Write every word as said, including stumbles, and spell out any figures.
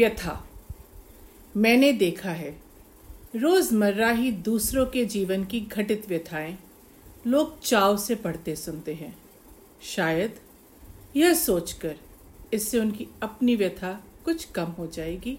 व्यथा मैंने देखा है। रोज़मर्रा ही दूसरों के जीवन की घटित व्यथाएं लोग चाव से पढ़ते सुनते हैं, शायद यह सोचकर इससे उनकी अपनी व्यथा कुछ कम हो जाएगी।